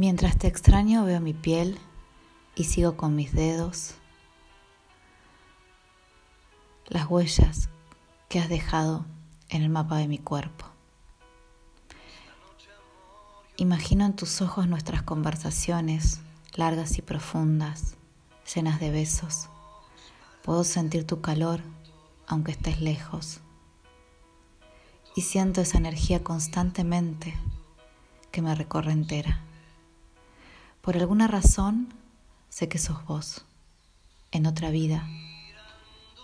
Mientras te extraño veo mi piel y sigo con mis dedos las huellas que has dejado en el mapa de mi cuerpo. Imagino en tus ojos nuestras conversaciones largas y profundas, llenas de besos. Puedo sentir tu calor aunque estés lejos. Y siento esa energía constantemente que me recorre entera. Por alguna razón, sé que sos vos, en otra vida,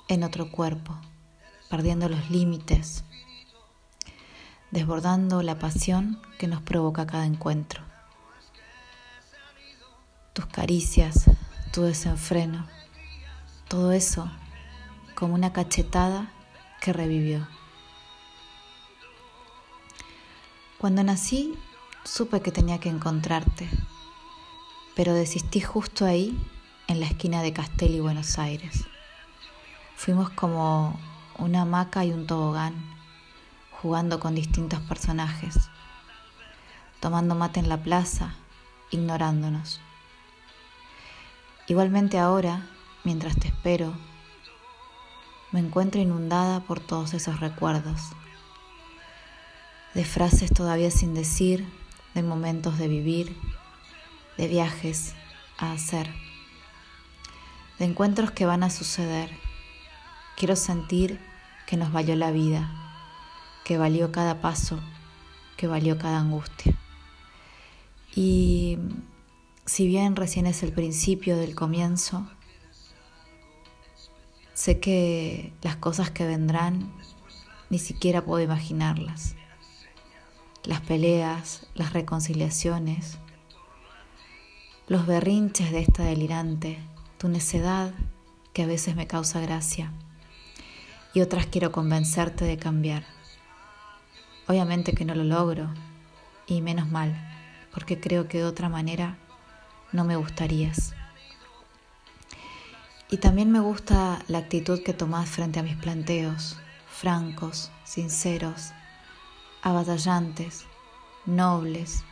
en otro cuerpo, perdiendo los límites, desbordando la pasión que nos provoca cada encuentro. Tus caricias, tu desenfreno, todo eso como una cachetada que revivió. Cuando nací, supe que tenía que encontrarte, pero desistí justo ahí, en la esquina de Castel y Buenos Aires. Fuimos como una hamaca y un tobogán, jugando con distintos personajes, tomando mate en la plaza, ignorándonos. Igualmente ahora, mientras te espero, me encuentro inundada por todos esos recuerdos, de frases todavía sin decir, de momentos de vivir, de viajes a hacer, de encuentros que van a suceder. Quiero sentir que nos valió la vida, que valió cada paso, que valió cada angustia. Y si bien recién es el principio del comienzo, sé que las cosas que vendrán ni siquiera puedo imaginarlas. Las peleas, las reconciliaciones, los berrinches de esta delirante, tu necedad que a veces me causa gracia y otras quiero convencerte de cambiar. Obviamente que no lo logro y menos mal, porque creo que de otra manera no me gustarías. Y también me gusta la actitud que tomás frente a mis planteos, francos, sinceros, avasallantes, nobles,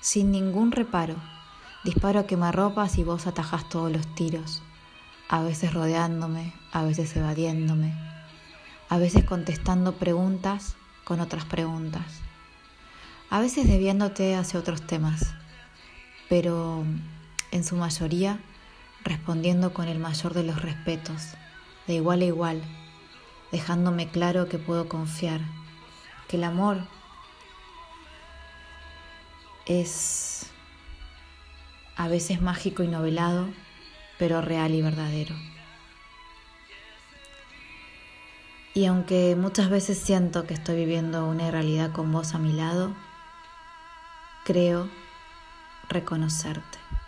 sin ningún reparo. Disparo a quemarropas y vos atajás todos los tiros, a veces rodeándome, a veces evadiéndome, a veces contestando preguntas con otras preguntas, a veces desviándote hacia otros temas, pero en su mayoría respondiendo con el mayor de los respetos, de igual a igual, dejándome claro que puedo confiar, que el amor es a veces mágico y novelado, pero real y verdadero. Y aunque muchas veces siento que estoy viviendo una realidad con vos a mi lado, creo reconocerte.